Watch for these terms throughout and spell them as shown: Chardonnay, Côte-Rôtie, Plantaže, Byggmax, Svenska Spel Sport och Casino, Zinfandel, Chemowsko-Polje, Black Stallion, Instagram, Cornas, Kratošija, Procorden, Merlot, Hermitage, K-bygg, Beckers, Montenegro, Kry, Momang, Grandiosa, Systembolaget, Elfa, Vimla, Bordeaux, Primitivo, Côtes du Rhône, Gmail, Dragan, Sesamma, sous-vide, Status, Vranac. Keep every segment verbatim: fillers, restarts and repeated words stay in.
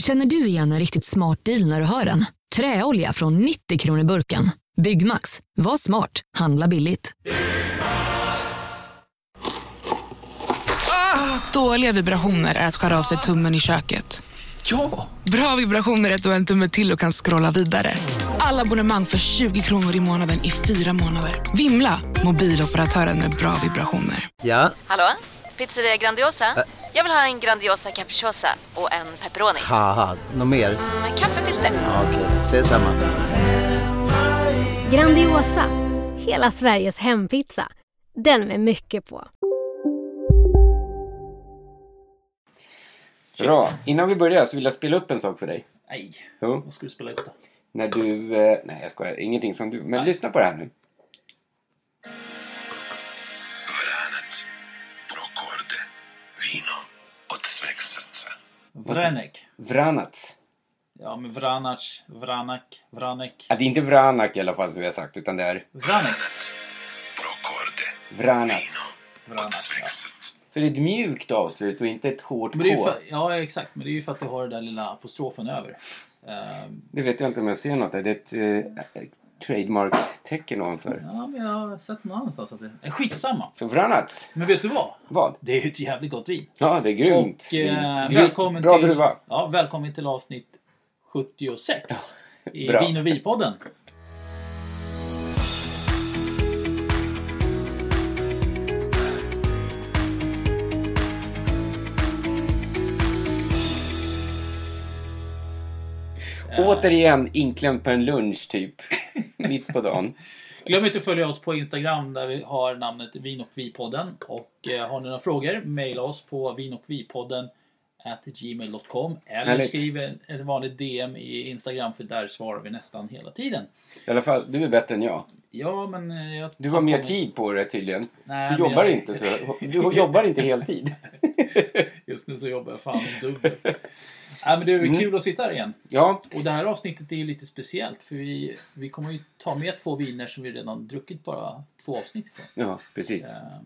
Känner du igen en riktigt smart deal när du hör den? Träolja från nittio kronor i burken. Byggmax. Var smart. Handla billigt. Ah, dåliga vibrationer är att skära av sig tummen i köket. Ja! Bra vibrationer är att du har en tumme till och kan scrolla vidare. Alla abonnemang för tjugo kronor i månaden i fyra månader. Vimla. Mobiloperatören med bra vibrationer. Ja? Hallå? Pizzeria Grandiosa? Ä- Jag vill ha en Grandiosa capricciosa och en pepperoni. Haha, något mer? Mm, kaffefilter. Ja, okej, okay. Sesamma. Grandiosa, hela Sveriges hempizza. Den med mycket på. Bra, innan vi börjar så vill jag spela upp en sak för dig. Nej, jo. Vad ska du spela upp då? När du, eh, nej jag skojar, ingenting som du, men nej. Lyssna på det här nu. Vranac, Procorden, vino, åt sväck srca. Vranac. Vranac. Ja, men Vranac, Vranac, Vranac. Ja, det är inte Vranac i alla fall som vi har sagt, utan det är... Vranac, Procorden, Vranac, vino, åt sväck srca. Så det är ett mjukt avslut och inte ett hårt K. Ja, exakt. Men det är ju för att du har den där lilla apostrofen över. Um, det vet jag inte om jag ser något. Är det ett eh, trademark-tecken ovanför? Ja, men jag har sett någon annanstans. Att det är skitsamma. Så Vranac. Men vet du vad? Vad? Det är ju ett jävligt gott vin. Ja, det är grymt. Och, eh, välkommen Bra till, druva. Ja, välkommen till avsnitt sjuttiosex i Vin och Vi-podden. Återigen inklämd på en lunch typ mitt på dagen. Glöm inte att följa oss på Instagram där vi har namnet Vin och Vi-podden. Och eh, har ni några frågor, mejla oss på vinochvipodden at gmail dot com. Eller Härligt. Skriv ett vanligt D M i Instagram, för där svarar vi nästan hela tiden. I alla fall, du är bättre än jag. Ja, men eh, jag du har mer på tid på det tydligen. Nej, du jobbar jag... inte så. Du jobbar inte heltid. Just nu så jobbar jag fan dubbelt. Ja, men det är mm. kul att sitta här igen. Ja. Och det här avsnittet är ju lite speciellt, för vi, vi kommer ju ta med två viner som vi redan druckit bara två avsnitt ifrån. Ja, precis. Ja.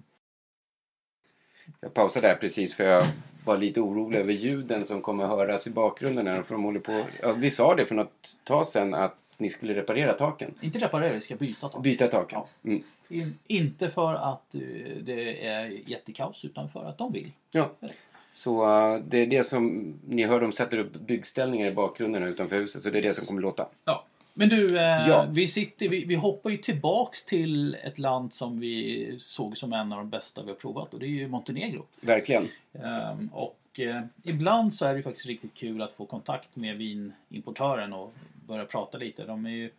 Jag pausar där precis för jag var lite orolig över ljuden som kommer höras i bakgrunden här, för de håller på. Ja, vi sa det för något tag sedan att ni skulle reparera taken. Inte reparera, vi ska byta taken. Byta taken. Ja. Mm. In, inte för att det är jättekaos, utan för att de vill. Ja. Så uh, det är det som ni hör, de sätter upp byggställningar i bakgrunden utanför huset. Så det är det som kommer låta. Ja. Men du, uh, ja. vi, sitter, vi, vi hoppar ju tillbaks till ett land som vi såg som en av de bästa vi har provat. Och det är ju Montenegro. Verkligen. Um, och uh, ibland så är det ju faktiskt riktigt kul att få kontakt med vinimportören och börja prata lite. De är ju,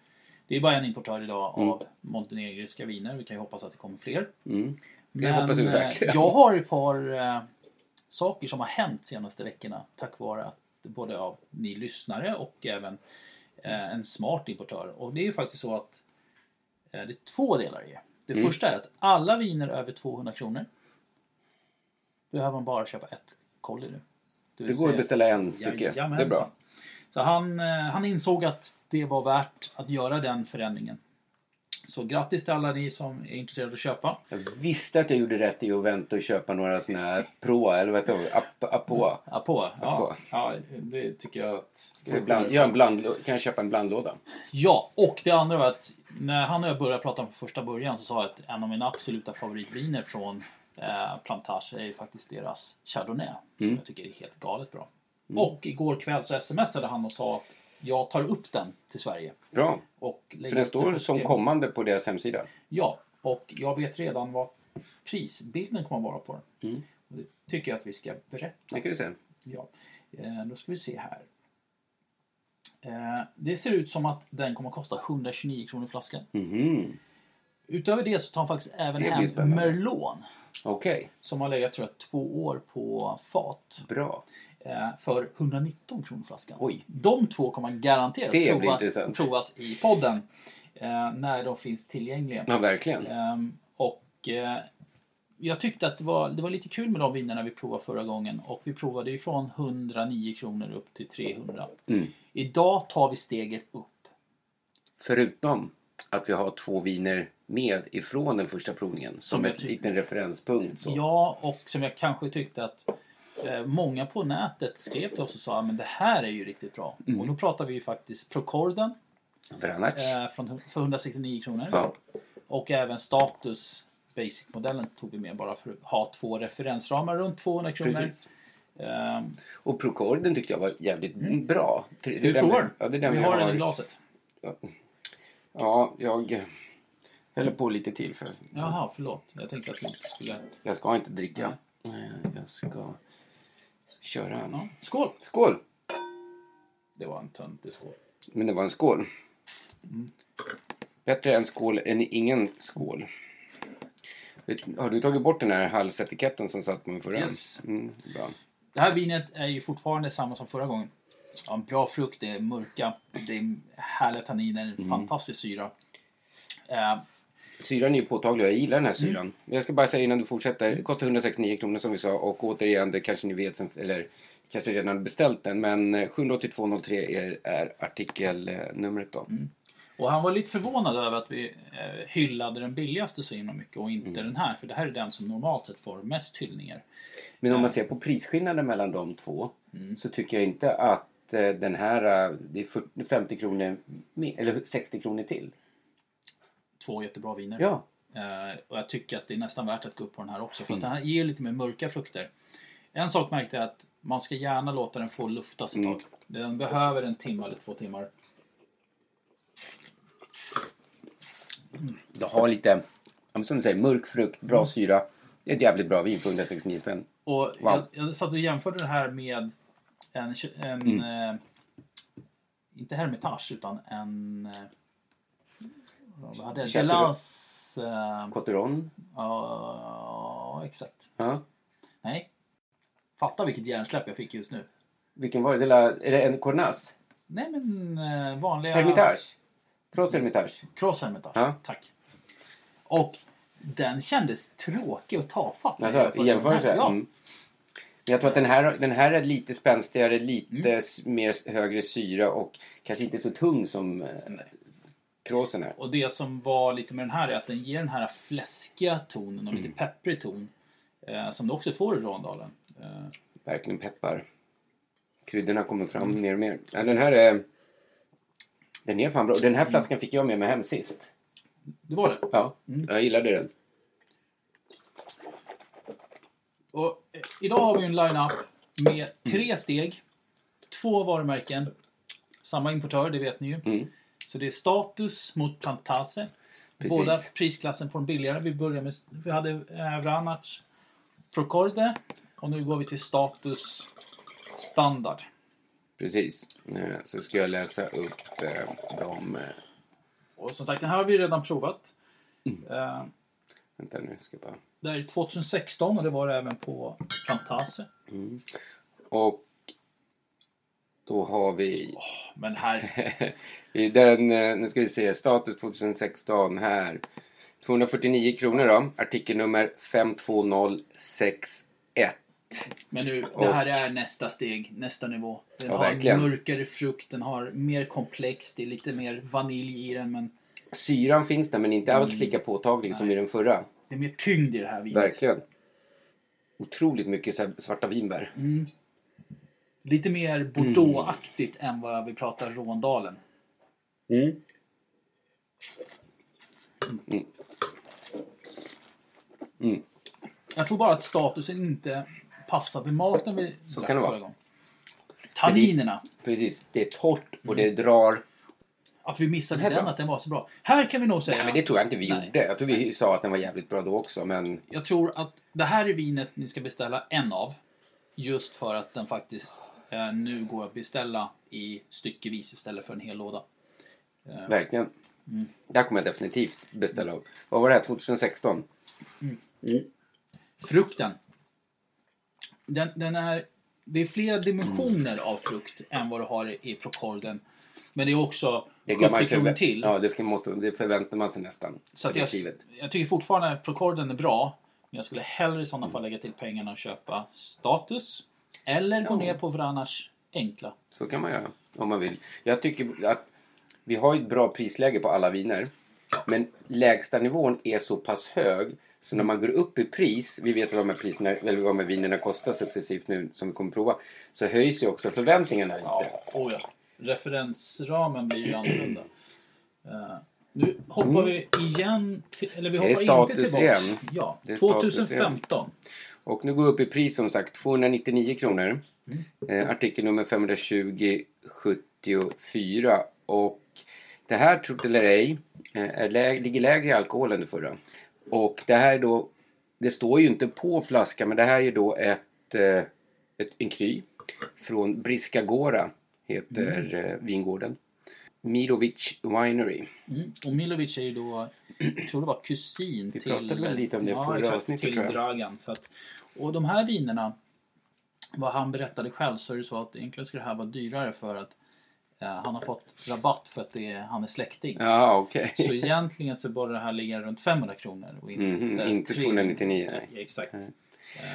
det är bara en importör idag mm. av montenegriska viner. Vi kan ju hoppas att det kommer fler. Mm. Men jag, hoppas verkligen. jag har ett par... Uh, saker som har hänt senaste veckorna tack vare att både av ni lyssnare och även eh, en smart importör. Och det är ju faktiskt så att eh, det är två delar i det. Det mm. första är att alla viner över tvåhundra kronor behöver man bara köpa ett kolli nu. Det, det går att beställa en stycke. Det är bra. Så han, eh, han insåg att det var värt att göra den förändringen. Så grattis till alla ni som är intresserade att köpa. Jag visste att jag gjorde rätt i att vänta och köpa några såna här pro eller vad heter det? Ap- apoa. Apoa, ja. Ja, det tycker jag att... Jag bland, jag en bland, kan jag köpa en blandlåda? Ja, och det andra var att när han och jag började prata om första början så sa jag att en av mina absoluta favoritviner från eh, Plantaže är faktiskt deras Chardonnay. Mm. Som jag tycker är helt galet bra. Mm. Och igår kväll så smsade han och sa att jag tar upp den till Sverige. Bra. Och för den står som kommande på deras hemsida. Ja, och jag vet redan vad prisbilden kommer vara på den. Mm. Och det tycker jag att vi ska berätta. Det kan vi se. Ja, eh, då ska vi se här. Eh, det ser ut som att den kommer att kosta etthundratjugonio kronor flaskan. Mm. Utöver det så tar han faktiskt även hem Merlot. Okej. Okay. Som har legat, tror jag, två år på fat. Bra. För etthundranitton kronor flaskan. Oj. De två kommer garanteras prova, provas i podden eh, när de finns tillgängliga. Ja, verkligen. Eh, och eh, jag tyckte att det var, det var lite kul med de vinerna vi provade förra gången. Och vi provade ju från etthundranio kronor upp till trehundra. Mm. Idag tar vi steget upp. Förutom att vi har två viner med ifrån den första provningen. Som, som ett tyck- liten referenspunkt. Så. Ja, och som jag kanske tyckte att eh, många på nätet skrev till oss och sa men det här är ju riktigt bra. Mm. Och då pratar vi ju faktiskt Procorden. Vranac. Eh, från, för hundrasextionio kronor. Ja. Och även Status Basic-modellen tog vi med bara för att ha två referensramar runt tvåhundra kronor. Precis. Um, och Procorden tyckte jag var jävligt mm. bra. Det, det är den, ja, det är den vi har, har den i glaset. Ja, ja jag häller på lite till för. Jaha, förlåt. Jag tänkte att jag inte skulle. Jag ska inte dricka. Nej. Jag ska köra. Ja. Skål. Skål. Det var en töntig skål. Men det var en skål. Mm. Bättre en skål än ingen skål. Har du tagit bort den här halsetiketten som satt med förra? Yes. Mm, bra. Det här vinet är ju fortfarande samma som förra gången. Ja, en bra frukt, det är mörka, det är härliga tanniner, en mm. fantastisk syra. Uh, syran är ju påtaglig, jag gillar den här syran. Mm. Jag ska bara säga innan du fortsätter, det kostar hundrasextionio kronor som vi sa, och återigen, det kanske ni vet, eller kanske redan beställt den, men sju åttiotvå noll tre är, är artikelnumret då. Mm. Och han var lite förvånad över att vi eh, hyllade den billigaste så himla mycket och inte mm. den här. För det här är den som normalt sett får mest hyllningar. Men om man ser på prisskillnaden mellan de två mm. så tycker jag inte att eh, den här, det är fyrtio, femtio kronor eller sextio kronor till. Två jättebra viner. Ja. Eh, och jag tycker att det är nästan värt att gå upp på den här också. För mm. att den här ger lite mer mörka frukter. En sak märkte jag att man ska gärna låta den få luftas ett mm. tag. Den behöver en timme eller två timmar. Mm. Det har lite, som du säger, mörk frukt, bra mm. syra. Det är ett jävligt bra vin för hundrasextionio spänn. Och wow. jag, jag satt och jämförde det här med en, en mm. eh, inte Hermitage utan en vad hade jag? Delans eh, Côtes du Rhône. Ja, uh, exakt. Uh-huh. Nej. Fatta vilket hjärnsläpp jag fick just nu. Vilken var det? Dela, är det en Cornas? Nej, men eh, vanliga Hermitage. Cross-Hermitage. Cross-Hermitage, ja. Tack. Och den kändes tråkig och tafatt. Alltså, i jämförelse. Ja. Mm. Jag tror att den här, den här är lite spänstigare, lite mm. mer högre syra och kanske inte så tung som Crossen här. Och det som var lite med den här är att den ger den här fläskiga tonen och mm. lite pepprig ton eh, som du också får i Rondalen. Eh. Verkligen peppar. Kryddorna kommer fram mm. mer och mer. Ja, den här är... Den är fan bra. Den här flaskan fick jag med mig hem sist. Det var det? Ja, mm. jag gillade den. Och idag har vi en line-up med tre steg. Två varumärken. Samma importör, det vet ni ju. Mm. Så det är Status mot Plantaže. Precis. Båda prisklassen på de billigare. Vi började med, vi hade eh, Vranac Procorde. Och nu går vi till Status Standard. Precis, så ska jag läsa upp eh, dem. Och som sagt, den här har vi redan provat. Mm. Eh, Vänta nu, ska jag bara... Det här är tjugohundrasexton och det var det även på Plantaže. Mm. Och då har vi... Oh, men här... I den, nu ska vi se, Status tjugohundrasexton här. tvåhundrafyrtionio kronor då, artikelnummer fem två noll sex ett. Men nu, det här är nästa steg, nästa nivå. Den ja, har verkligen. Mörkare frukt, den har mer komplex, det är lite mer vanilj i den. Men... Syran finns där men inte mm. alls lika påtaglig nej. Som i den förra. Det är mer tyngd i det här vinet. Verkligen. Otroligt mycket svarta vinbär. Mm. Lite mer Bordeaux-aktigt mm. än vad vi pratar Rondalen. Mm. Mm. Mm. Jag tror bara att statusen inte... passade maten vi så kan det vara. Tanninerna. Precis, det är torrt och det drar. Att vi missade den, den att den var så bra. Här kan vi nog säga. Nej, men det tror jag inte vi nej. Gjorde. Jag tror vi nej. Sa att den var jävligt bra då också, men jag tror att det här är vinet ni ska beställa en av just för att den faktiskt eh, nu går att beställa i styckevis istället för en hel låda. Eh. Verkligen. Mm. Där kommer jag definitivt beställa av. Vad var det här tjugohundrasexton? Mm. Mm. Frukten. Den, den är, det är flera dimensioner mm. av frukt än vad du har i Procorden. Men det är också sjuttio kronor till. Ja, det, måste, det förväntar man sig nästan. Så att jag, jag tycker fortfarande att Procorden är bra. Men jag skulle hellre i sådana fall lägga till pengarna och köpa Status. Eller ja. Gå ner på Vranac enkla. Så kan man göra om man vill. Jag tycker att vi har ett bra prisläge på alla viner. Men lägsta nivån är så pass hög så när man går upp i pris, vi vet vad med priserna eller vad med vinerna kostar successivt nu som vi kommer prova, så höjs ju också förväntningarna lite. Ja, oh ja. Referensramen blir ju annorlunda. Uh, nu hoppar mm. vi igen till, eller vi hoppar inte tillbaka. Det är status igen. Ja, det är tjugofemton. Status. Och nu går vi upp i pris som sagt tvåhundranittionio kronor. Mm. Eh, artikel nummer femhundratjugo sjuttiofyra och det här tror jag eller ej är läg- ligger lägre i alkohol än det förra. Och det här då, det står ju inte på flaskan, men det här är då ett, ett en kry från Briskagora heter mm. vingården. Milovic Winery. Mm. Och Milovic är ju då, jag tror det var kusin till... Vi pratade väl lite om det ja, förra avsnittet till Dragan. Så att, och de här vinerna, vad han berättade själv så är det så att egentligen skulle det här vara dyrare för att eh, han har fått rabatt för att det är, han är släkting. Ja, okej. Okay. Så egentligen så borde det här ligga runt femhundra kronor. Och inte, mm-hmm, inte tvåhundranittionio. Nej. Nej, exakt. Nej.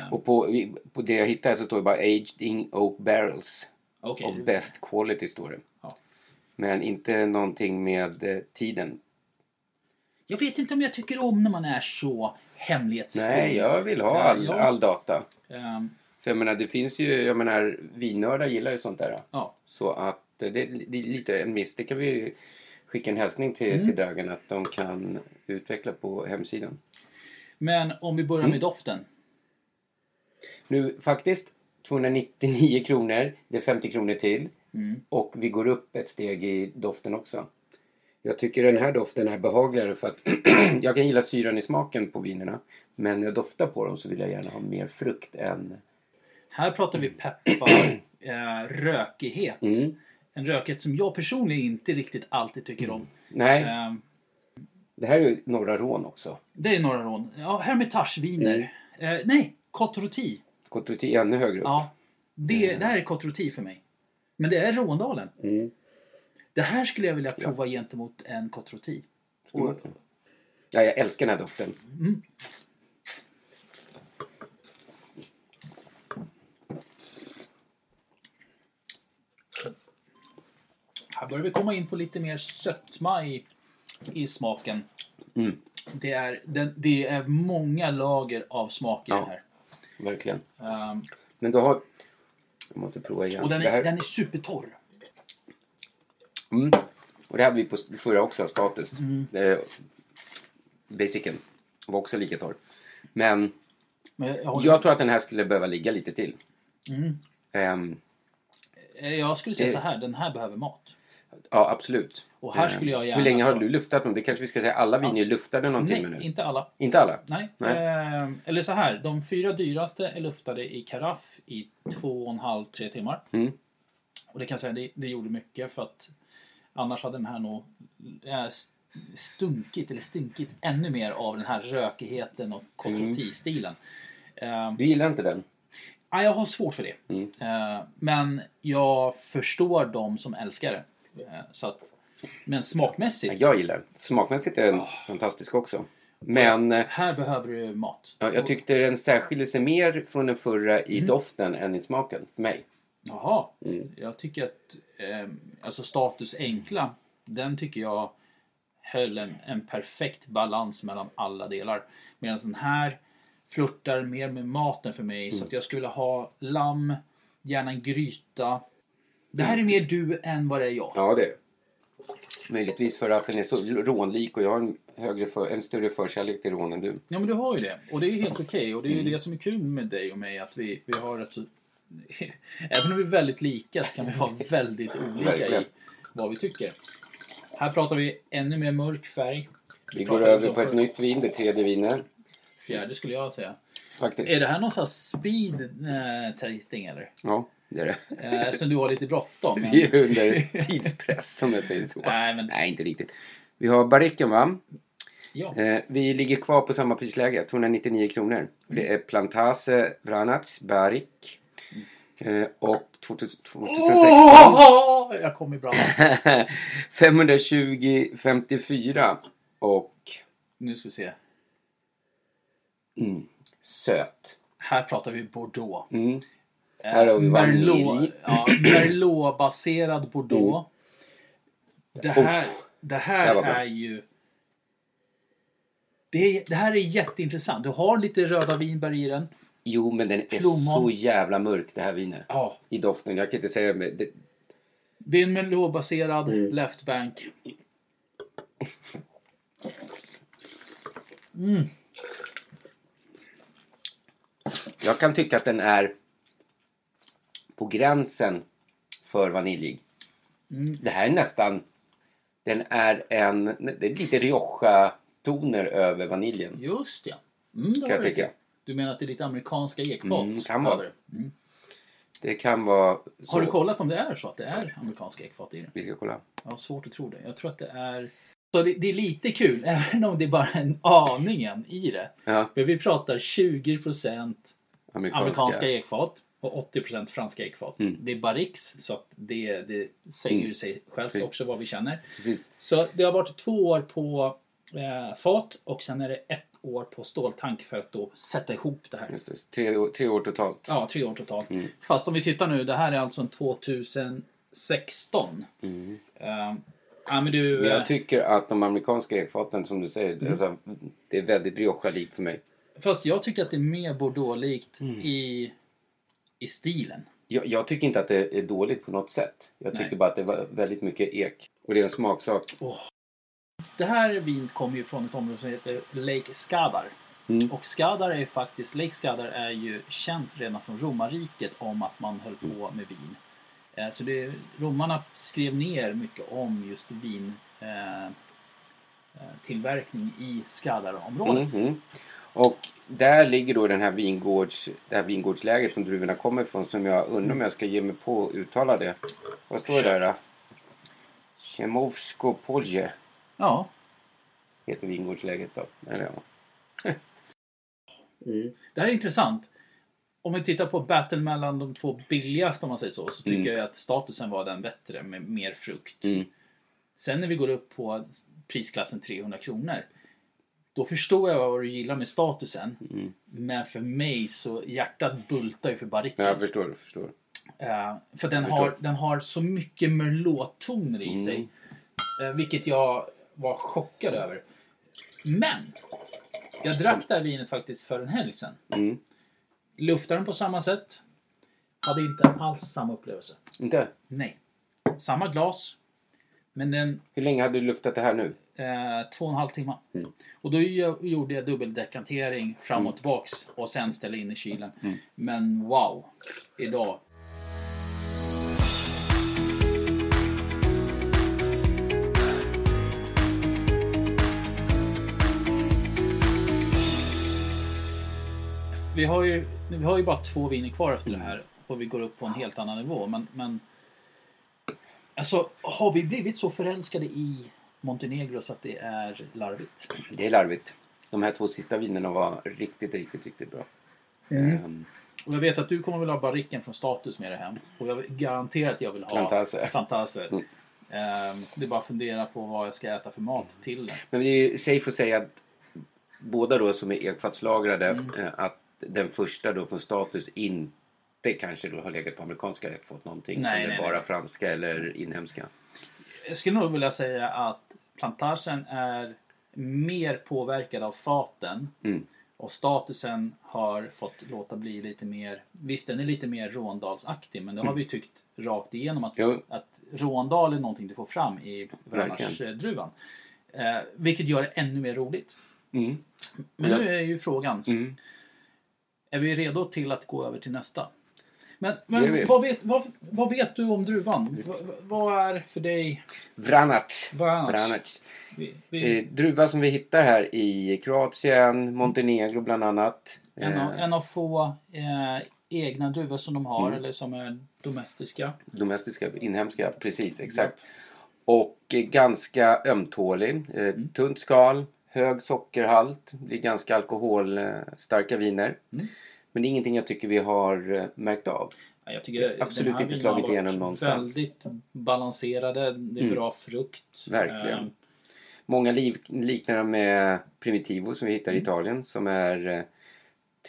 Eh. Och på, på det jag hittade så står det bara aged in oak barrels. Okay. Of best quality står det. Ja. Men inte någonting med eh, tiden. Jag vet inte om jag tycker om när man är så hemlighetsfull. Nej, jag vill ha all, ja, jag... all data. Um... För jag menar, det finns ju, jag menar, vinnördar gillar ju sånt där. Ja. Så att det, det är lite en miss. Det kan vi skicka en hälsning till, mm. till Dragan att de kan utveckla på hemsidan. Men om vi börjar mm. med doften. Nu faktiskt tvåhundranittionio kronor, det är femtio kronor till. Mm. Och vi går upp ett steg i doften också. Jag tycker den här doften är behagligare för att jag kan gilla syran i smaken på vinerna. Men när jag doftar på dem så vill jag gärna ha mer frukt än... Här pratar vi peppar, eh, rökighet. Mm. En rökighet som jag personligen inte riktigt alltid tycker om. Nej. Eh, det här är ju Norra Rhône också. Det är Norra Rhône. Ja, Hermitage-viner. Mm. Eh, nej, Côte-Rôtie. Côte-Rôtie är ännu högre upp. Ja, det, mm. det här är Côte-Rôtie för mig. Men det är Rhôndalen. Mm. Det här skulle jag vilja prova ja. gentemot en Côte-Rôtie. Och... Ja, jag älskar den här doften. Mm. Här börjar vi komma in på lite mer sötma i, i smaken. Mm. Det, är, det, det är många lager av smaker ja, här. Verkligen. Um, Men du har... Jag måste prova igen. Och den är, den är supertorr. Mm. Och det hade vi på förra också, status. Mm. Det, basicen var också lika torr. Men, Men jag, jag, jag tror att den här skulle behöva ligga lite till. Mm. Um, jag skulle säga eh, så här, den här behöver mat. Ja, absolut. Och här skulle jag gärna... Hur länge har du luftat dem? Det kanske vi ska säga, alla viner ja. luftade någonting med nu. Nej, inte alla. Inte alla? Nej. Nej. Eh, eller så här, de fyra dyraste är luftade i karaff i två och en halv, tre timmar. Mm. Och det kan jag säga, det, det gjorde mycket för att annars hade den här nog eh, stunkit eller stinkit ännu mer av den här rökigheten och Côte-Rôtie-stilen. Mm. Eh, du gillar inte den? Nej, jag har svårt för det. Mm. Eh, men jag förstår de som älskar det. Så att, men smakmässigt jag gillar smakmässigt är den oh. fantastisk också men här behöver du mat ja, jag tyckte den särskiljer sig mer från den förra i mm. doften än i smaken för mig. Jaha, mm. jag tycker att eh, alltså status enkla den tycker jag höll en, en perfekt balans mellan alla delar medan den här flörtar mer med maten för mig mm. så att jag skulle ha lamm gärna en gryta. Det här är mer du än vad det är jag. Ja, det är möjligtvis för att den är så rånlik och jag har en, högre för, en större förkärlek till rån än du. Ja, men du har ju det. Och det är ju helt okej. Okay. Och det är ju mm. det som är kul med dig och mig. Att vi, vi har rätt så... Även om vi är väldigt lika så kan vi vara väldigt olika verkligen. I vad vi tycker. Här pratar vi ännu mer mörk färg. Vi, vi går över på ett nytt vin, det tredje viner. Fjärde skulle jag säga. Faktiskt. Är det här någon sån här speed eh, tasting eller? Ja. Det det. Eh, som du har lite bråttom. Men... Vi är under tidspress som jag säger så. Nej, men... Nej inte riktigt. Vi har barriken va? Ja. Eh, vi ligger kvar på samma prisläge. tvåhundranittionio kronor. Mm. Det är Plantaže, Vranac, barrik. Mm. Eh, och tjugohundrasexton. Oh! Jag kom i bra. femhundratjugo femtiofyra. Och... Nu ska vi se. Mm. Söt. Här pratar vi Bordeaux. Mm. Merlot, ja, Merlot-baserad Bordeaux. Mm. Det här, oh, det här det är ju Det, är, det här är jätteintressant. Du har lite röda vinbär i den. Jo, men den är Plomon. Så jävla mörk, det här vinet. Ja. I doften, jag kan inte säga det. Det, det är en Merlot-baserad mm. left bank. Mm. Jag kan tycka att den är på gränsen för vaniljig. Mm. Det här är nästan... Den är en... Det är lite Rioja-toner över vaniljen. Just ja. Mm, kan jag tycka. Du menar att det är lite amerikanska ekfat? Mm, kan vara. Mm. Det kan vara... Så. Har du kollat om det är så att det är amerikanska ekfat i det? Vi ska kolla. Jag har svårt att tro det. Jag tror att det är... Så det, det är lite kul, även om det är bara en aningen i det. Ja. Men vi pratar tjugo procent amerikanska, amerikanska ekfat och åttio procent franska ekfat. Mm. Det är barrix, så att det, det säger mm. ju sig självt också vad vi känner. Precis. Så det har varit två år på eh, fat och sen är det ett år på ståltank för att då sätta ihop det här. Just det, tre, tre år totalt. Ja, tre år totalt. Mm. Fast om vi tittar nu, det här är alltså en tjugo sexton. Mm. Eh, Ja, men du, men jag tycker att de amerikanska ekfaten, som du säger, mm. alltså, det är väldigt Rioja-likt för mig. Fast jag tycker att det är mer Bordeaux-likt mm. i, i stilen. Jag, jag tycker inte att det är dåligt på något sätt. Jag Nej. tycker bara att det var väldigt mycket ek. Och det är en smaksak. Oh. Det här vinet kommer ju från ett område som heter Lake Skadar. Mm. Och Skadar är ju faktiskt, Lake Skadar är ju känt redan från romarriket om att man höll på med vin. Så det, romarna skrev ner mycket om just vin eh, tillverkning i Skadar-området. Mm-hmm. Och där ligger då den här vingårds, det här vingårdsläget som druvorna kommer ifrån, som jag undrar om jag ska ge mig på att uttala det. Vad står det där då? Chemowsko-Polje. Ja. Heter vingårdsläget då. Eller ja. mm. Det här är intressant. Om vi tittar på battle mellan de två billigaste, om man säger så, så tycker mm. jag att statusen var den bättre med mer frukt. Mm. Sen när vi går upp på prisklassen trehundra kronor, då förstår jag vad du gillar med statusen. Mm. Men för mig så hjärtat bultar ju för barriken. Jag förstår, jag förstår. Uh, för den, förstår. Har, den har så mycket merlot-toner i mm. sig. Uh, vilket jag var chockad över. Men jag drack det här vinet faktiskt för en helg sedan. Mm. Luftaren på samma sätt. Hade inte alls samma upplevelse. Inte? Nej. Samma glas. Men den, hur länge hade du luftat det här nu? Eh, två och en halv timme. Mm. Och då gjorde jag dubbeldekantering fram och tillbaks. Och sen ställde in i kylen. Mm. Men wow. Idag. Vi har ju... Vi har ju bara två viner kvar efter mm. det här. Och vi går upp på en helt annan nivå. Men, men alltså, har vi blivit så förälskade i Montenegro så att det är larvigt? Det är larvigt. De här två sista vinerna var riktigt, riktigt, riktigt bra. Mm. Um, och jag vet att du kommer väl ha barriken från Status med det hem. Och jag garanterar att jag vill ha Plantaže. Plantaže. Mm. Um, det är bara att fundera på vad jag ska äta för mat till det. Men det är ju safe att säga att båda då som är ekfatslagrade, mm. att den första då från Status inte kanske då har legat på amerikanska fått någonting. Nej, om det nej, bara nej. Franska eller inhemska. Jag skulle nog vilja säga att plantagen är mer påverkad av faten. Mm. Och statusen har fått låta bli lite mer... Visst, den är lite mer Råndalsaktig. Men det har vi tyckt rakt igenom att, att Råndal är någonting du får fram i Vranac-druvan. Eh, vilket gör det ännu mer roligt. Mm. Men ja. Nu är ju frågan... Mm. Är vi redo till att gå över till nästa? Men, men vad, vet, vad, vad vet du om druvan? V, vad är för dig... Vranac. Vranac. Vranac. Vi, vi... Eh, druva som vi hittar här i Kroatien, Montenegro bland annat. En av, eh. en av få eh, egna druvor som de har, mm. eller som är domestiska. Domestiska, inhemska, precis, exakt. Yep. Och eh, ganska ömtålig. Eh, mm. Tunt skal. Hög sockerhalt, blir ganska alkoholstarka viner. Mm. Men det är ingenting jag tycker vi har märkt av. Jag tycker absolut inte slagit igenom någonstans. Väldigt balanserade, det är mm. bra frukt. Verkligen. Eh. Många lik- liknar dem med Primitivo som vi hittar mm. i Italien. Som är eh,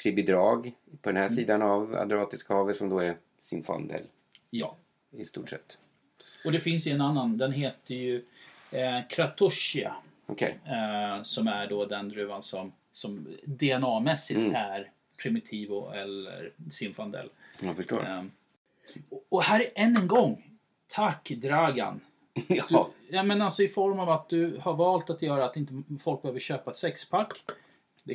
tribidrag på den här mm. sidan av Adriatiska havet som då är Zinfandel. Ja. I stort sett. Och det finns ju en annan, den heter ju eh, Kratošija. Okay. Eh, som är då den druvan som, som D N A-mässigt mm. är Primitivo eller Zinfandel. Jag förstår. Eh, och här är än en gång. Tack Dragan. Ja. Du, ja, men alltså i form av att du har valt att göra att inte folk behöver köpa ett sexpack. Det...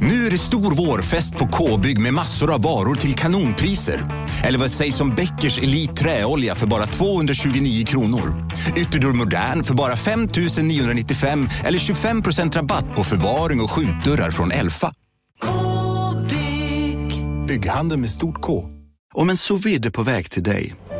Nu är det stor vårfest på K-bygg med massor av varor till kanonpriser. Eller vad sägs om Beckers Elite träolja för bara tvåhundratjugonio kronor. Ytterdörr Modern för bara fem tusen niohundranittiofem eller tjugofem procent rabatt på förvaring och skjutdörrar från Elfa. K-bygg. Bygghandeln med stort K. Om en sous-vide på väg till dig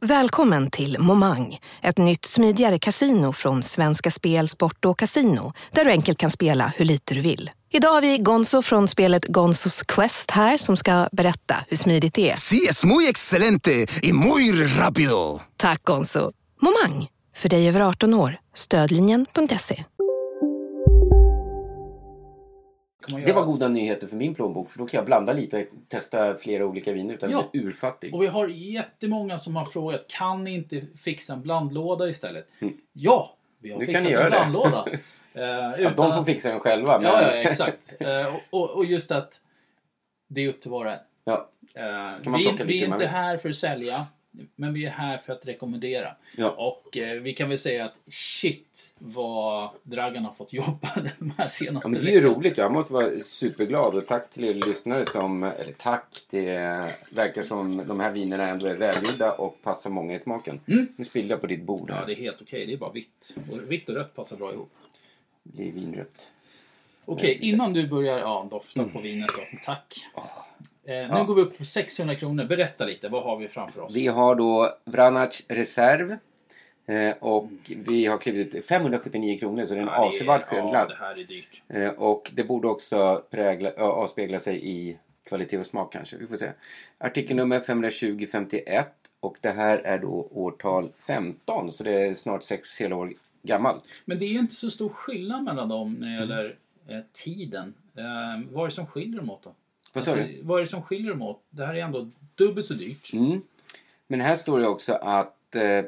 Välkommen till Momang, ett nytt smidigare kasino från Svenska Spel Sport och Casino, där du enkelt kan spela hur lite du vill. Idag har vi Gonzo från spelet Gonzo's Quest här som ska berätta hur smidigt det är. Sí, es muy excelente y muy rápido. Tack Gonzo. Momang, för dig över arton år. Stödlinjen punkt se. Det var goda nyheter för min plånbok, för då kan jag blanda lite och testa flera olika viner utan att bli urfattig. Och vi har jättemånga som har frågat, kan ni inte fixa en blandlåda istället? Mm. Ja, vi har nu fixat kan ni göra en blandlåda. uh, utan... De får fixa den själva. Men... ja, ja, exakt. Uh, och, och just att det är upp till våra. Ja. Uh, vi vi, vi är inte här för att sälja, men vi är här för att rekommendera. Ja. Och eh, vi kan väl säga att shit vad Dragan har fått jobba de här senaste veckorna. Ja, det är ju roligt. Jag måste vara superglad och tack till er lyssnare som, eller tack, det verkar som de här vinerna ändå är välgjorda och passar många i smaken. Mm. Nu spiller jag på ditt bord här. Ja, det är helt okej. Det är bara vitt. Och vitt och rött passar bra ihop. Det är vinrött. Okej, okay, innan du börjar ja, dofta mm. på vinet då. Tack. Oh. Eh, nu ja. går vi upp på sexhundra kronor. Berätta lite, vad har vi framför oss? Vi har då Vranac reserv eh, och mm. vi har klivit ut femhundrasjuttionio kronor, så det är en avsevärd skillnad. Ja, det här är dyrt. Eh, och det borde också prägla, ö, avspegla sig i kvalitet och smak kanske. Vi får se. Artikelnummer femhundratjugo femtioett och det här är då årtal femton, så det är snart sex hela år gammalt. Men det är inte så stor skillnad mellan dem när det gäller mm. eh, tiden. Eh, vad är det som skiljer dem åt då? Vad, alltså, vad är det som skiljer dem åt? Det här är ändå dubbelt så dyrt. Mm. Men här står det också att eh,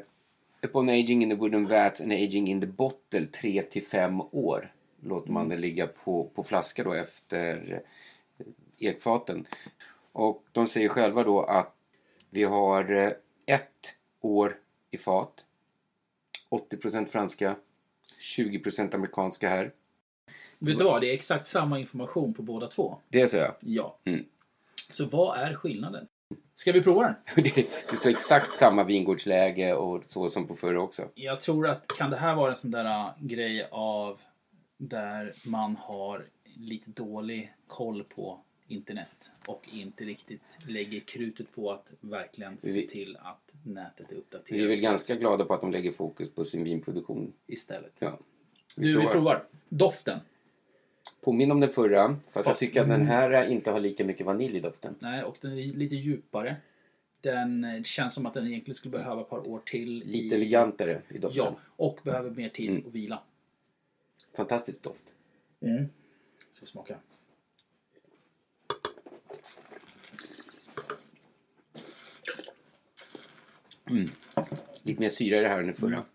upon aging in the wooden vat and aging in the bottle tre till fem år låter man det ligga på, på flaska då efter ekfaten. Och de säger själva då att vi har ett år i fat, åttio procent franska, tjugo procent amerikanska här. Vet du vad, det är exakt samma information på båda två. Det är så, ja. Ja. Mm. Så vad är skillnaden? Ska vi prova den? det, det står exakt samma vingårdsläge och så som på förra också. Jag tror att, kan det här vara en sån där uh, grej av där man har lite dålig koll på internet och inte riktigt lägger krutet på att verkligen se till att nätet är uppdaterat. Vi är väl ganska glada på att de lägger fokus på sin vinproduktion. Istället. Ja. Vi du, provar. vi provar. Doften. Påminn om den förra, fast jag tycker att den här inte har lika mycket vanilj i doften. Nej, och den är lite djupare. Den känns som att den egentligen skulle behöva ett par år till. Lite i... elegantare i doften. Ja, och behöver mer tid mm. att vila. Fantastisk doft. Mm. Ska smaka. Mm. Lite mer syra i det här än den förra. Mm.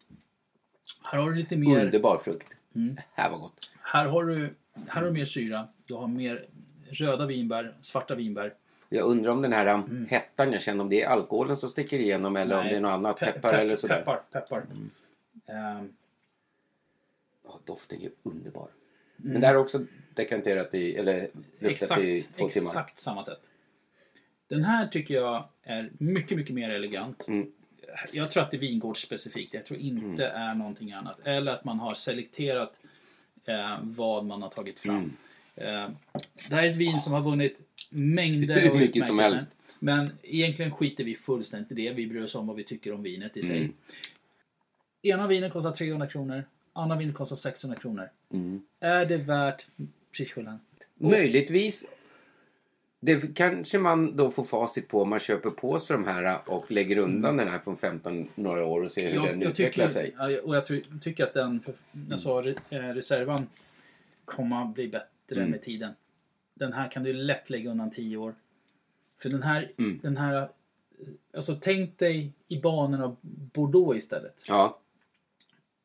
Här har du lite mer... underbar frukt. Mm. Här var gott. Här har du... här har du mer syra, du har mer röda vinbär, svarta vinbär. Jag undrar om den här mm. hettan, jag känner om det är alkoholen som sticker igenom eller nej, om det är något annat, pe- peppar pe- eller sådär. Peppar, peppar. Mm. Um. Ja, doften är underbar. Mm. Men det här är också dekanterat i, eller luktat i två timmar. Exakt samma sätt. Den här tycker jag är mycket, mycket mer elegant. Mm. Jag tror att det är vingårdsspecifikt, jag tror inte mm. är någonting annat. Eller att man har selekterat... Eh, vad man har tagit fram. Mm. Eh, det här är ett vin som har vunnit mängder av mycket som helst. Men egentligen skiter vi fullständigt i det. Vi bryr oss om vad vi tycker om vinet i mm. sig. Ena vinen kostar trehundra kronor. Anna vin kostar sexhundra kronor. Mm. Är det värt prisskillnaden? Möjligtvis. Det kanske man då får facit på om man köper på sig de här och lägger undan mm. den här från femton några år och ser hur jag, den jag utvecklar tycker, sig. Och jag tror, tycker att den för, jag sa, reservan kommer att bli bättre mm. med tiden. Den här kan du lätt lägga undan tio år. För den här, mm. den här alltså tänk dig i banan av Bordeaux istället. Ja.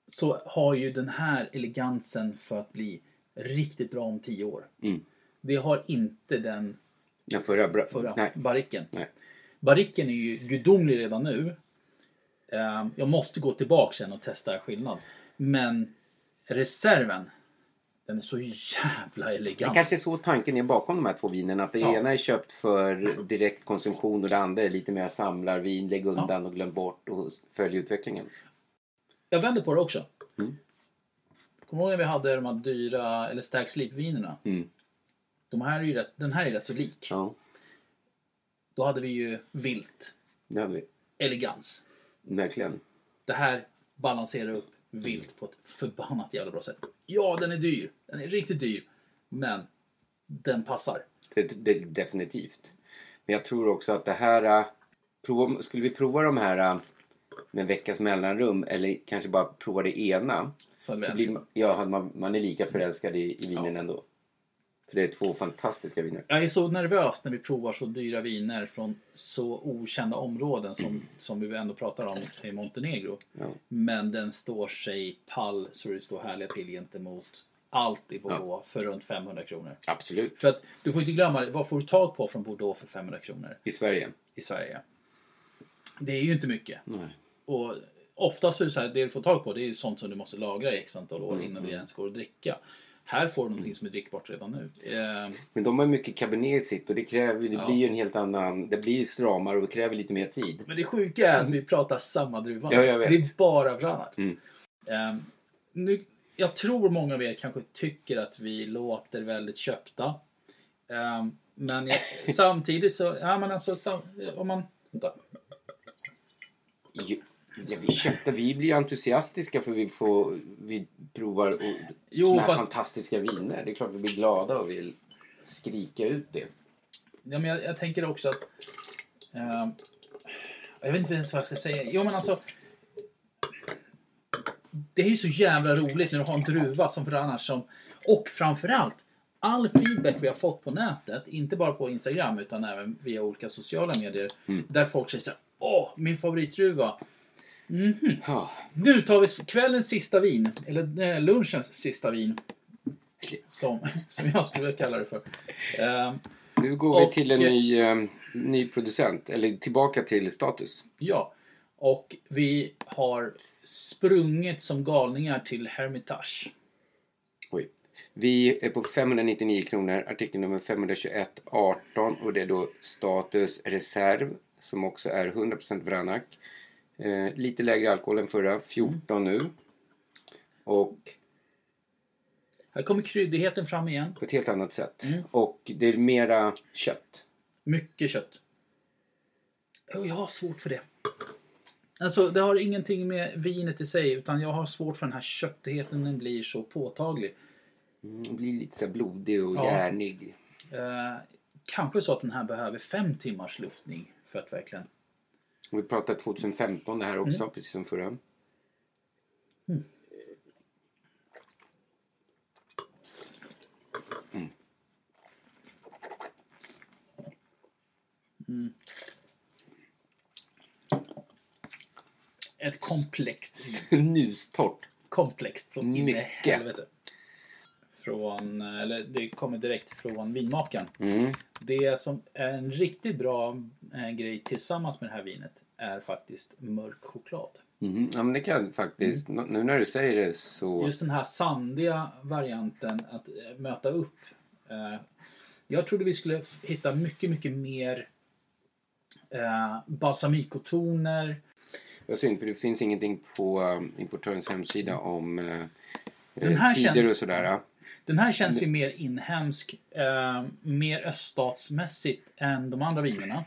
Så har ju den här elegansen för att bli riktigt bra om tio år. Mm. Det har inte den ja, förra, bra, förra nej. barriken. Nej. Barriken är ju gudomlig redan nu. Jag måste gå tillbaka sen och testa skillnad. Men reserven, den är så jävla elegant. Det kanske är så tanken är bakom de här två vinerna. Att det ja. ena är köpt för direkt konsumtion och det andra är lite mer samlarvin, lägg undan ja. och glöm bort och följ utvecklingen. Jag vänder på det också. Mm. Kommer du ihåg när vi hade de här dyra eller stark slipvinerna? Mm. De här är ju rätt, den här är rätt så lik. Ja. Då hade vi ju vilt. Det hade vi. Elegans. Verkligen. Det här balanserar upp vilt mm. på ett förbannat jävla bra sätt. Ja, den är dyr. Den är riktigt dyr. Men den passar. Det, det, definitivt. Men jag tror också att det här... Prova, skulle vi prova de här med en veckas mellanrum eller kanske bara prova det ena så blir man, ja, man, man är lika förälskad i, i vinen ja. ändå. För det är två fantastiska viner. Jag är så nervös när vi provar så dyra viner från så okända områden som, mm. som vi ändå pratar om i Montenegro. Ja. Men den står sig pall så det står härliga till gentemot allt i Bordeaux ja. för runt femhundra kronor. Absolut. För att du får inte glömma, vad får du tag på från Bordeaux för femhundra kronor? I Sverige. I Sverige. Det är ju inte mycket. Nej. Och oftast så är det så här, det du får tag på det är sånt som du måste lagra i x antal år mm. innan det ens går att dricka. Här får du någonting mm. som är drickbart redan nu. Eh. Men de har mycket cabernet sitt och det kräver, det ja. blir ju en helt annan, det blir stramare och det kräver lite mer tid. Men det sjuka är att vi pratar samma druva. Ja, jag vet. Det är bara Vranac. Mm. Eh, nu, jag tror många av er kanske tycker att vi låter väldigt köpta. Eh, men jag, samtidigt så, ja men alltså, sam, om man... Vänta. Ja, vi köpte, vi blir entusiastiska för vi får, vi provar sådana här fantastiska viner. Det är klart vi blir glada och vill skrika ut det. Ja, men jag, jag tänker också att eh, jag vet inte ens vad jag ska säga. Jo men alltså det är ju så jävla roligt när du har en druva som för annars som, och framförallt all feedback vi har fått på nätet, inte bara på Instagram utan även via olika sociala medier mm. där folk säger så här, åh, oh, min favoritdruva. Mm-hmm. Ja. Nu tar vi kvällens sista vin. Eller lunchens sista vin. Som, som jag skulle kalla det för. Um, nu går och, vi till en ny, um, ny producent. Eller tillbaka till Status. Ja. Och vi har sprungit som galningar till Hermitage. Oj. Vi är på femhundranittionio kronor. Artikel nummer femhundratjugoett arton. Och det är då Status reserv. Som också är hundra procent Vranac. Eh, lite lägre alkohol än förra. fjorton mm. nu. Och... Här kommer kryddigheten fram igen. På ett helt annat sätt. Mm. Och det är mera kött. Mycket kött. Oh, jag har svårt för det. Alltså det har ingenting med vinet i sig. Utan jag har svårt för den här köttigheten. Den blir så påtaglig. Mm, den blir lite så blodig och ja. järnig. Eh, kanske så att den här behöver fem timmars luftning. För att verkligen... Vi pratade tjugohundrafemton det här också, mm. precis som förra. Mm. Mm. Mm. Ett komplext... Snustort. Komplext som mycket. In i helvete. Från, eller det kommer direkt från vinmakaren. Mm. Det som är en riktigt bra eh, grej tillsammans med det här vinet är faktiskt mörk choklad. Mm. Ja, men det kan faktiskt, mm. nu när du säger det så... Just den här sandiga varianten att eh, möta upp. Eh, jag trodde vi skulle f- hitta mycket, mycket mer eh, balsamicotoner. Vad synd, för det finns ingenting på um, importörens hemsida om eh, den här tider känner... och sådär. Den här känns ju mer inhemsk, eh, mer öststatsmässigt än de andra vinerna.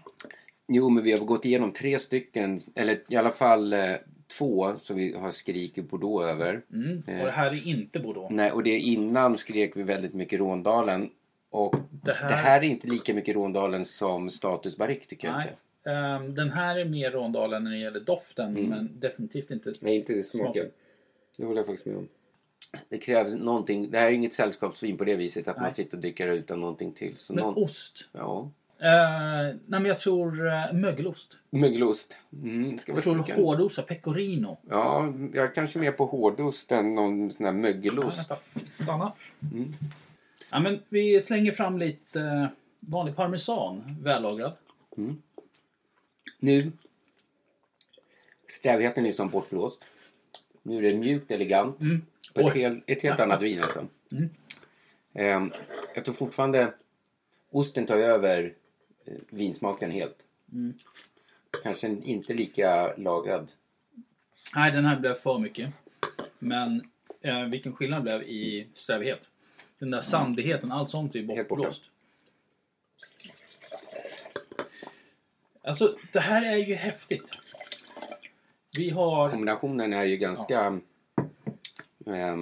Jo, men vi har gått igenom tre stycken, eller i alla fall eh, två som vi har skrikit Bordeaux över. Mm. Och det här är inte Bordeaux. Nej, och det innan skrek vi väldigt mycket Råndalen. Och det här, det här är inte lika mycket Råndalen som Status Barrique, tycker jag. Nej. Inte. Um, den här är mer Råndalen när det gäller doften, mm. men definitivt inte. Nej, inte det smaken. Det håller jag faktiskt med om. Det krävs någonting. Det här är inget sällskapsvin på det viset att nej. Man sitter och dricker utan någonting till. Så men någon... ost. Ja. Uh, nej, men jag tror uh, mögelost. Mögelost. Mm, ska jag tror hårdost, pecorino. Ja, jag är kanske mer på hårdost än någon sån här mögelost. Ja, stanna. Mm. Ja, men vi slänger fram lite uh, vanlig parmesan, vällagrad. Mm. Nu, strävheten är som bortblåst. Nu är det mjukt, elegant. Mm. På ett, hel, ett helt annat vin alltså. Mm. Um, jag tror fortfarande osten tar över eh, vinsmaken helt. Mm. Kanske inte lika lagrad. Nej, den här blev för mycket. Men eh, vilken skillnad blev i strävhet. Den där sandigheten, mm. allt sånt är bortblåst. Alltså, det här är ju häftigt. Vi har... Kombinationen är ju ganska... Ja. Eh,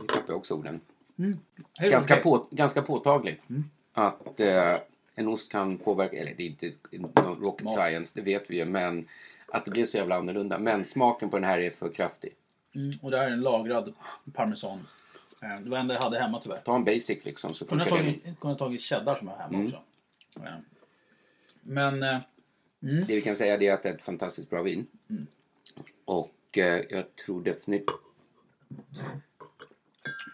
vi tappar också orden. Mm. Ganska, okay. på, ganska påtaglig. Mm. Att eh, en ost kan påverka... Eller det är inte rocket science, det vet vi ju. Men att det blir så jävla annorlunda. Men smaken på den här är för kraftig. Mm, och det här är en lagrad parmesan. Eh, det var en jag hade hemma tyvärr. Ta en basic liksom. Så kunde jag tagit, det... kunde tagit cheddar som jag har hemma mm. också. Eh, men... Eh, Mm. Det vi kan säga är att det är ett fantastiskt bra vin. Mm. Och eh, jag tror definitivt... Mm.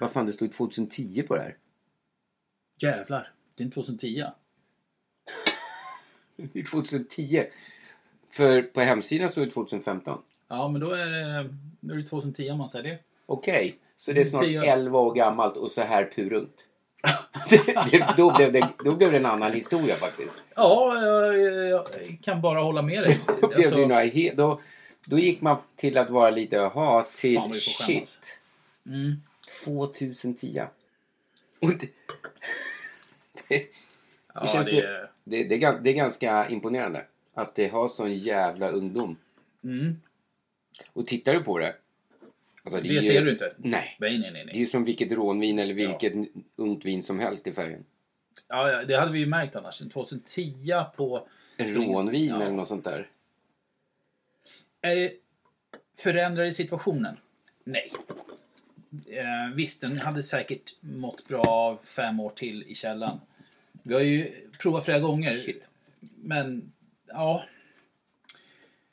Vad fan, det stod tjugohundratio på det här. Jävlar, det är inte tjugohundratio. Det är tjugohundratio. För på hemsidan stod det tjugohundrafemton. Ja, men då är det, då är det tjugohundratio om man säger det. Okej, okay, så det är snart elva år gammalt och så här purungt. det, då, blev det, då blev det en annan historia faktiskt. Ja, jag, jag kan bara hålla med dig. Då, blev alltså... he- då, då gick man till att vara lite jaha till fan, shit mm. tjugohundratio. Och det, det, ja, det, känns, det... Det, det, är, det är ganska imponerande att det har sån jävla ungdom. Mm. Och tittar du på det alltså, det, det ser ju, du inte. Nej. Nej, nej, nej. Det är ju som vilket rånvin eller vilket ja. ungt vin som helst i färgen. Ja, det hade vi ju märkt annars. tjugohundratio på... En rånvin ja. eller något sånt där. Är det förändrade situationen? Nej. Eh, visst, den hade säkert mått bra av fem år till i källan. Vi har ju provat flera gånger. Shit. Men, ja...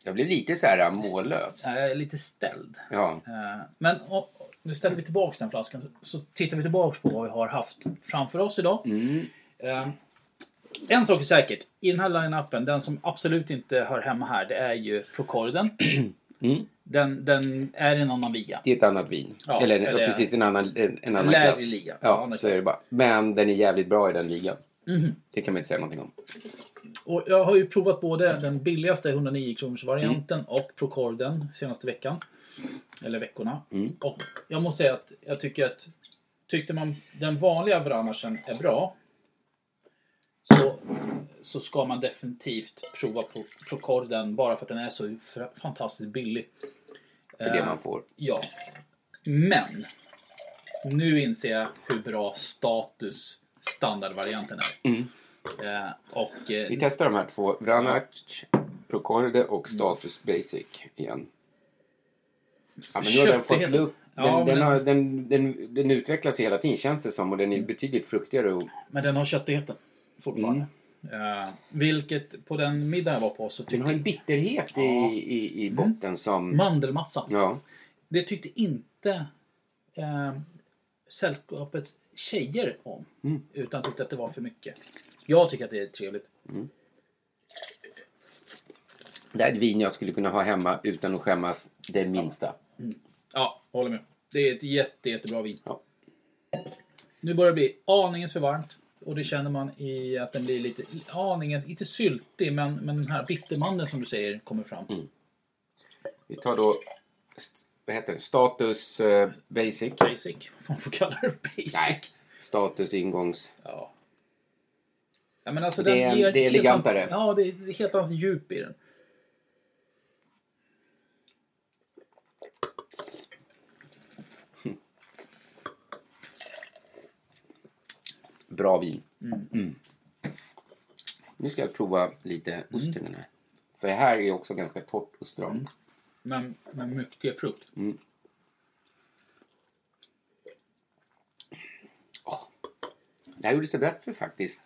Jag blev lite så här mållös. Jag är lite ställd. Ja. Men och, nu ställer vi tillbaka den flaskan. Så, så tittar vi tillbaka på vad vi har haft framför oss idag. Mm. Eh, en sak är säkert. I den här line-upen, den som absolut inte hör hemma här, det är ju Procorden. Mm. Den, den är en annan liga. Det är ett annat vin. Ja, eller, eller precis en annan, en, en annan klass. Liga. Ja, ja annan så klass. Är det bara. Men den är jävligt bra i den ligan. Mm. Det kan man inte säga någonting om. Och jag har ju provat både den billigaste etthundranio kronors varianten mm. och Procorden senaste veckan. Eller veckorna. Mm. Och jag måste säga att jag tycker att tyckte man den vanliga branschen är bra så, så ska man definitivt prova på Procorden bara för att den är så fantastiskt billig. För det man får. Eh, ja. Men nu inser jag hur bra Status standardvarianten är. Mm. Uh, och, uh, vi testar de här två Vranac, Procorde och Status Basic igen. Ja, men nu har den fått luck. Den, ja, den, den, den, den, den utvecklas hela tiden känns det som. Och den är betydligt fruktigare och... Men den har köttigheten fortfarande mm. uh, vilket på den middag jag var på så den har en bitterhet ja. i, i, i botten mm. som... Mandelmassa ja. Det tyckte inte uh, sällskapets tjejer om mm. utan tyckte att det var för mycket. Jag tycker att det är trevligt. Mm. Det är ett vin jag skulle kunna ha hemma utan att skämmas det minsta. Mm. Ja, håller med. Det är ett jätte, jättebra vin. Ja. Nu börjar det bli aningens för varmt. Och det känner man i att den blir lite aningens, inte syltig, men, men den här bittermannen som du säger kommer fram. Mm. Vi tar då, vad heter det? Status eh, Basic. Basic, man får kalla det Basic. Nej, Status ingångs. Ja. Ja, men alltså det är, den ger det är elegantare. Annat, ja, det är helt annat djup i den. bra vin. Mm. Mm. Nu ska jag prova lite osten mm. här. För här är också ganska torrt och stramt. Mm. Men, men mycket frukt. Mm. Oh. Det här gjorde sig bättre faktiskt.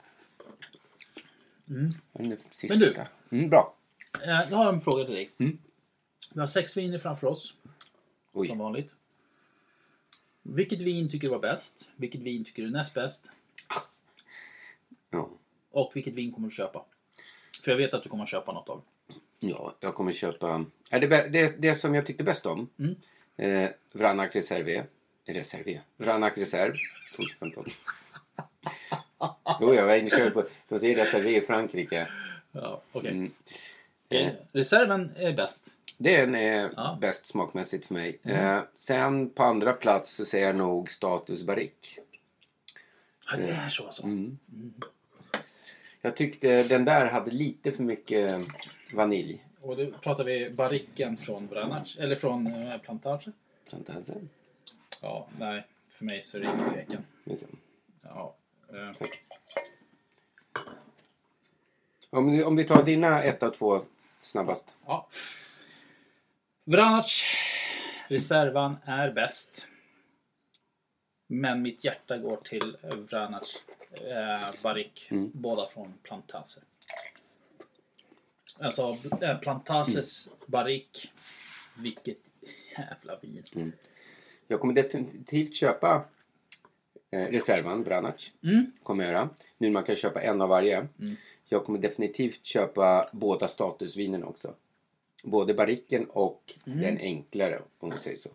Mm. Den sista. Men du, mm, bra. Jag har en fråga till dig. Mm. Vi har sex viner framför oss. Oj. Som vanligt. Vilket vin tycker du var bäst? Vilket vin tycker du näst bäst? Ja. Och vilket vin kommer du köpa? För jag vet att du kommer köpa något av. Ja, jag kommer köpa... Är det, det, det som jag tyckte bäst om. Mm. Eh, Vranac Reserve. Reserve. Vranac Reserve. tolv tolv. Jo, jag var inne på... De säger Reserve i Frankrike. Ja, okej. Okay. Mm. Eh. Reserven är bäst. Den är ja. bäst smakmässigt för mig. Mm. Eh, sen på andra plats så säger jag nog Status Barrique. Ja, det är så alltså. Mm. Mm. Jag tyckte den där hade lite för mycket vanilj. Och då pratar vi barriken från Vranac, eller från eh, Plantaže. Plantaže? Ja, nej. För mig så är det ingen tvekan. Ja. Eh. Om, om vi tar dina ett och två snabbast. Ja. Vranac Reservan är bäst. Men mitt hjärta går till Vranac eh, Barrique. Mm. Båda från Plantaže. Alltså eh, Plantages mm. Barrique. Vilket jävla vin. Mm. Jag kommer definitivt köpa eh, Reservan Vranac. Mm. Kommer jag göra. Nu man kan köpa en av varje. Mm. Jag kommer definitivt köpa båda statusvinen också. Både barriken och mm. den enklare, om vi säger så.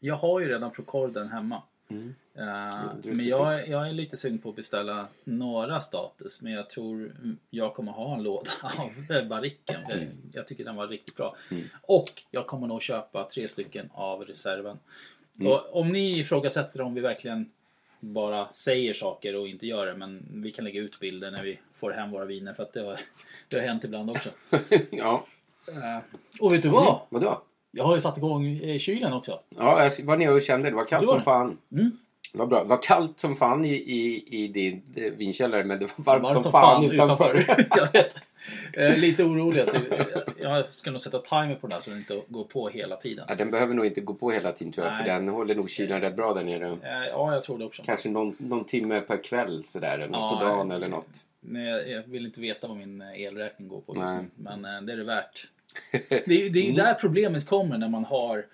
Jag har ju redan Procorden hemma. Mm. Uh, men jag, jag är lite sugen på att beställa några status. Men jag tror jag kommer ha en låda av barriken. Mm. Jag tycker den var riktigt bra. Mm. Och jag kommer nog köpa tre stycken av reserven. Mm. Och om ni ifrågasätter om vi verkligen bara säger saker och inte gör det, men vi kan lägga ut bilder när vi får hem våra viner. För att det har, det har hänt ibland också. Ja. Uh, och vet du vad? Mm, vadå? Jag har ju satt igång i kylen också. Ja, jag var nere och kände det var kallt det var som det. fan. Mm. Det var bra. Det var kallt som fan i, i, i din vinkällare, men det var varmt, varmt som, som fan, fan utanför. utanför. Jag vet. Eh, lite orolig. Att det, jag ska nog sätta timer på den här så den inte går på hela tiden. Ja, den behöver nog inte gå på hela tiden tror jag. Nej. För den håller nog kylen rätt bra där nere. Eh, ja, jag tror det också. Kanske någon, någon timme per kväll sådär. Eller ja, på dagen jag, eller något. Nej, jag vill inte veta vad min elräkning går på. Liksom. Men eh, det är det värt. Det är ju det är där problemet kommer när man har,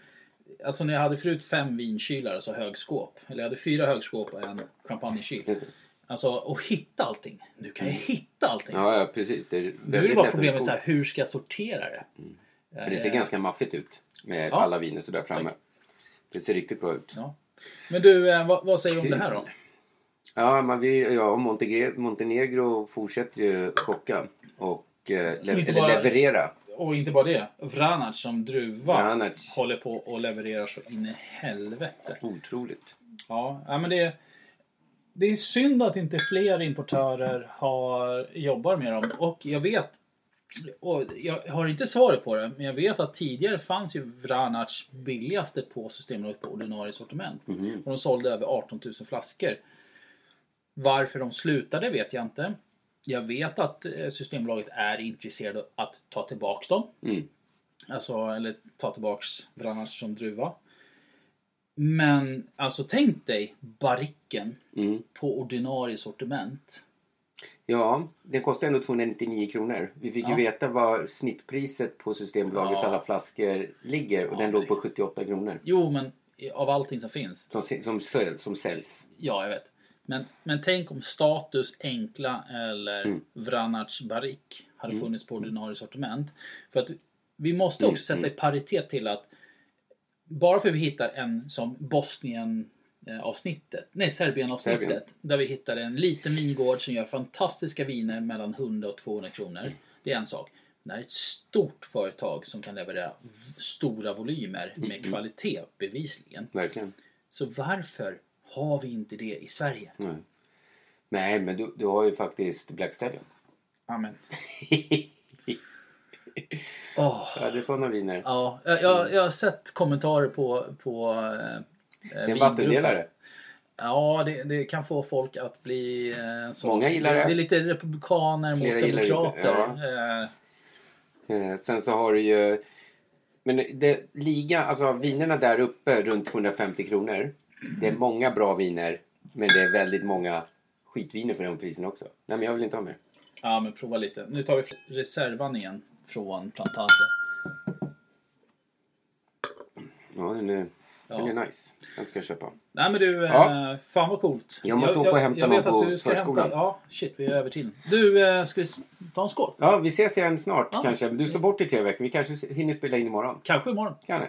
alltså när jag hade förut fem vinkylar, alltså högskåp, eller jag hade fyra högskåp och en champagnekyl, alltså, och hitta allting. Nu kan jag hitta allting. Ja, ja precis. Det är nu är det bara problemet så här, hur ska jag sortera det? Mm. Men det ser eh, ganska maffigt ut med ja, alla viner så där framme. Tack. Det ser riktigt bra ut. Ja. Men du, eh, vad, vad säger du om det här då? Ja, man vill, ja Montenegro, Montenegro fortsätter ju chocka och eh, lever, bara... leverera. Och inte bara det, Vranac som druva Vranac. håller på och levererar så in i helvete. Otroligt. Ja, men det, det är synd att inte fler importörer har, jobbar med dem. Och jag vet, och jag har inte svaret på det, men jag vet att tidigare fanns ju Vranac billigaste på Systembolaget på ordinarie sortiment. Mm-hmm. Och de sålde över arton tusen flaskor. Varför de slutade vet jag inte. Jag vet att Systembolaget är intresserade av att ta tillbaks dem. Mm. Alltså, eller ta tillbaks Vranac som druva. Men, alltså tänk dig barriken mm. på ordinarie sortiment. Ja, den kostar ändå tvåhundranittionio kronor. Vi fick ja. ju veta vad snittpriset på Systembolagets ja. alla flaskor ligger. Och ja, den låg på sjuttioåtta kronor. Jo, men av allting som finns. Som, som, som säljs. Ja, jag vet. Men, men tänk om status enkla eller mm. Vranac Barrique hade funnits på ordinarie sortiment. För att vi måste också sätta i paritet till att bara för vi hittar en som Bosnien avsnittet, nej Serbien avsnittet Serbien. Där vi hittar en liten vingård som gör fantastiska viner mellan hundra och tvåhundra kronor. Mm. Det är en sak. Det är ett stort företag som kan leverera stora volymer med mm. kvalitet bevisligen. Verkligen. Så varför har vi inte det i Sverige? Nej, Nej men du, du har ju faktiskt Black Stallion. Amen. oh. Ja, det är sådana viner. Ja, jag, jag har sett kommentarer på... på eh, det är en vattendelare. Ja, det, det kan få folk att bli eh, så. Många gillar det. Det är lite republikaner Flera mot demokrater. Ja. Eh. Sen så har du ju... Men det, liga, alltså vinerna där uppe runt tvåhundrafemtio kronor. Det är många bra viner, men det är väldigt många skitviner för den prisen också. Nej, men jag vill inte ha mer. Ja, men prova lite. Nu tar vi reservan igen från Plantaže. Ja, den är, ja. Den är nice. Den ska jag köpa. Nej, men du, ja. Fan vad coolt. Jag måste åka och hämta jag, jag någon på förskolan. Hämta, ja, shit, vi är över tiden. Du, ska vi ta en skål? Ja, vi ses igen snart ja. kanske. Du ska bort i tre veckor. Vi kanske hinner spela in imorgon. Kanske imorgon. Kan det.